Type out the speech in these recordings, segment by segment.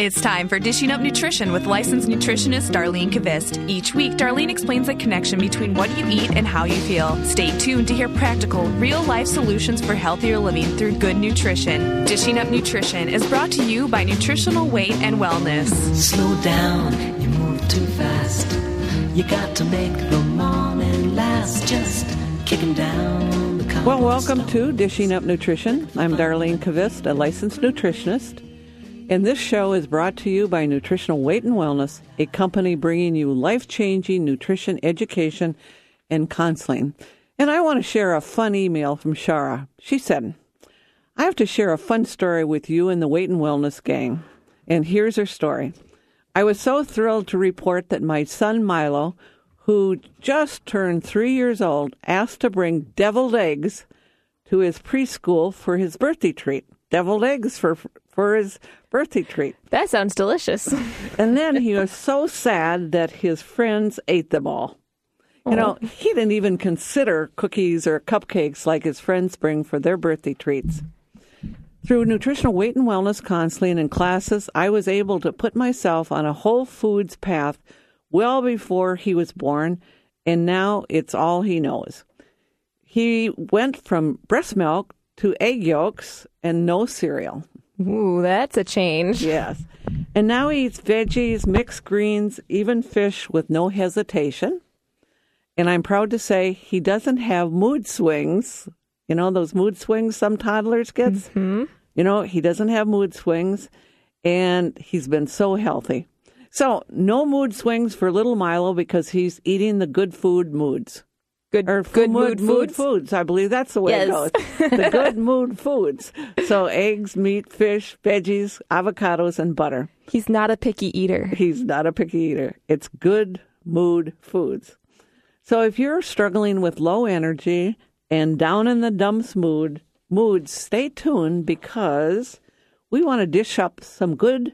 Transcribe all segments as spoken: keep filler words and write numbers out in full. It's time for Dishing Up Nutrition with licensed nutritionist Darlene Kvist. Each week, Darlene explains the connection between what you eat and how you feel. Stay tuned to hear practical, real-life solutions for healthier living through good nutrition. Dishing Up Nutrition is brought to you by Nutritional Weight and Wellness. Slow down, you move too fast. You got to make the morning last. Just kick 'em down. The well, welcome to Dishing Up Nutrition. I'm Darlene Kvist, a licensed nutritionist. And this show is brought to you by Nutritional Weight and Wellness, a company bringing you life-changing nutrition education and counseling. And I want to share a fun email from Shara. She said, I have to share a fun story with you and the Weight and Wellness gang. And here's her story. I was so thrilled to report that my son Milo, who just turned three years old, asked to bring deviled eggs to his preschool for his birthday treat. Deviled eggs for for his birthday treat. That sounds delicious. And then he was so sad that his friends ate them all. You Aww. know, he didn't even consider cookies or cupcakes like his friends bring for their birthday treats. Through nutritional weight and wellness counseling and classes, I was able to put myself on a whole foods path well before he was born, and now it's all he knows. He went from breast milk to egg yolks and no cereal. Ooh, that's a change. Yes. And now he eats veggies, mixed greens, even fish with no hesitation. And I'm proud to say he doesn't have mood swings. You know, those mood swings some toddlers get? Mm-hmm. You know, he doesn't have mood swings, and he's been so healthy. So no mood swings for little Milo because he's eating the good food moods. Good, or good mood, mood, mood foods. foods. I believe that's the way yes. it goes. The good mood foods. So eggs, meat, fish, veggies, avocados, and butter. He's not a picky eater. He's not a picky eater. It's good mood foods. So if you're struggling with low energy and down in the dumps mood, mood, stay tuned because we want to dish up some good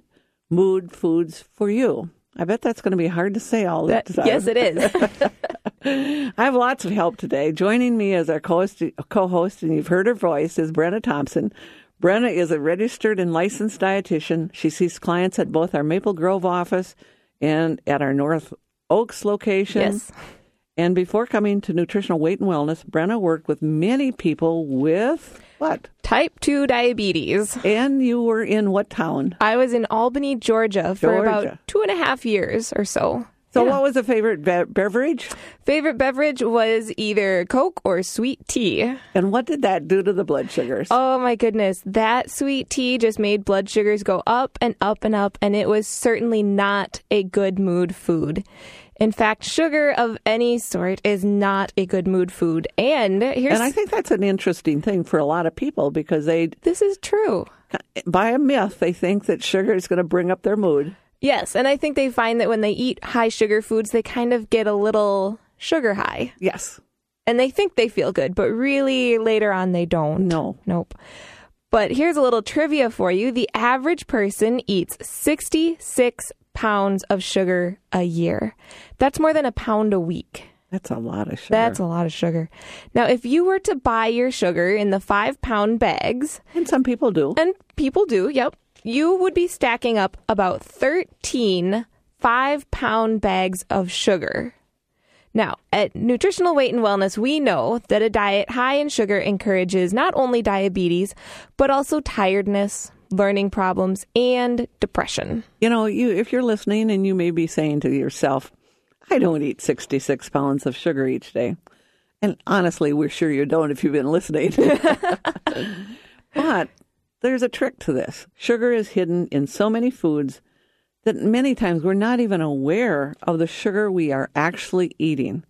mood foods for you. I bet that's going to be hard to say all that, the time. Yes, it is. I have lots of help today. Joining me as our co-host, co-host, and you've heard her voice, is Brenna Thompson. Brenna is a registered and licensed dietitian. She sees clients at both our Maple Grove office and at our North Oaks location. Yes. And before coming to Nutritional Weight and Wellness, Brenna worked with many people with what? type two diabetes. And you were in what town? I was in Albany, Georgia for Georgia. about two and a half years or so. So yeah. What was a favorite be- beverage? Favorite beverage was either Coke or sweet tea. And what did that do to the blood sugars? Oh, my goodness. That sweet tea just made blood sugars go up and up and up, and it was certainly not a good mood food. In fact, sugar of any sort is not a good mood food. And here's And I think that's an interesting thing for a lot of people because they This is true. By a myth, they think that sugar is going to bring up their mood. Yes, and I think they find that when they eat high sugar foods, they kind of get a little sugar high. Yes. And they think they feel good, but really later on they don't. No. Nope. But here's a little trivia for you. The average person eats sixty-six pounds of sugar a year. That's more than a pound a week. That's a lot of sugar. That's a lot of sugar. Now, if you were to buy your sugar in the five pound bags, and some people do, and people do, yep, you would be stacking up about thirteen five pound bags of sugar. Now, at Nutritional Weight and Wellness, we know that a diet high in sugar encourages not only diabetes, but also tiredness, learning problems, and depression. You know, you if you're listening and you may be saying to yourself, I don't eat sixty-six pounds of sugar each day. And honestly, we're sure you don't if you've been listening. But there's a trick to this. Sugar is hidden in so many foods that many times we're not even aware of the sugar we are actually eating.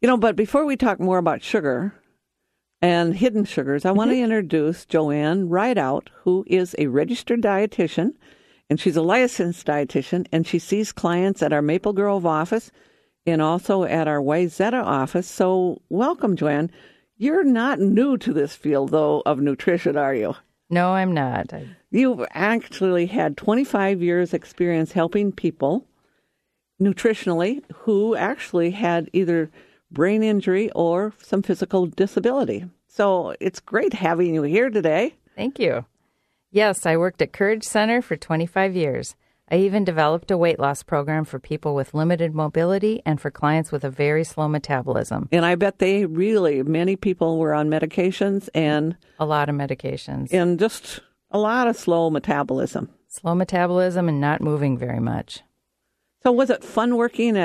You know, but before we talk more about sugar and hidden sugars, I want to introduce JoAnn Ridout, who is a registered dietitian, and she's a licensed dietitian, and she sees clients at our Maple Grove office and also at our Wayzata office. So welcome, JoAnn. You're not new to this field, though, of nutrition, are you? No, I'm not. I... You've actually had twenty-five years experience helping people nutritionally who actually had either brain injury, or some physical disability. So it's great having you here today. Thank you. Yes, I worked at Courage Center for twenty-five years. I even developed a weight loss program for people with limited mobility and for clients with a very slow metabolism. And I bet they really, many people were on medications and... A lot of medications. And just a lot of slow metabolism. Slow metabolism and not moving very much. So was it fun working at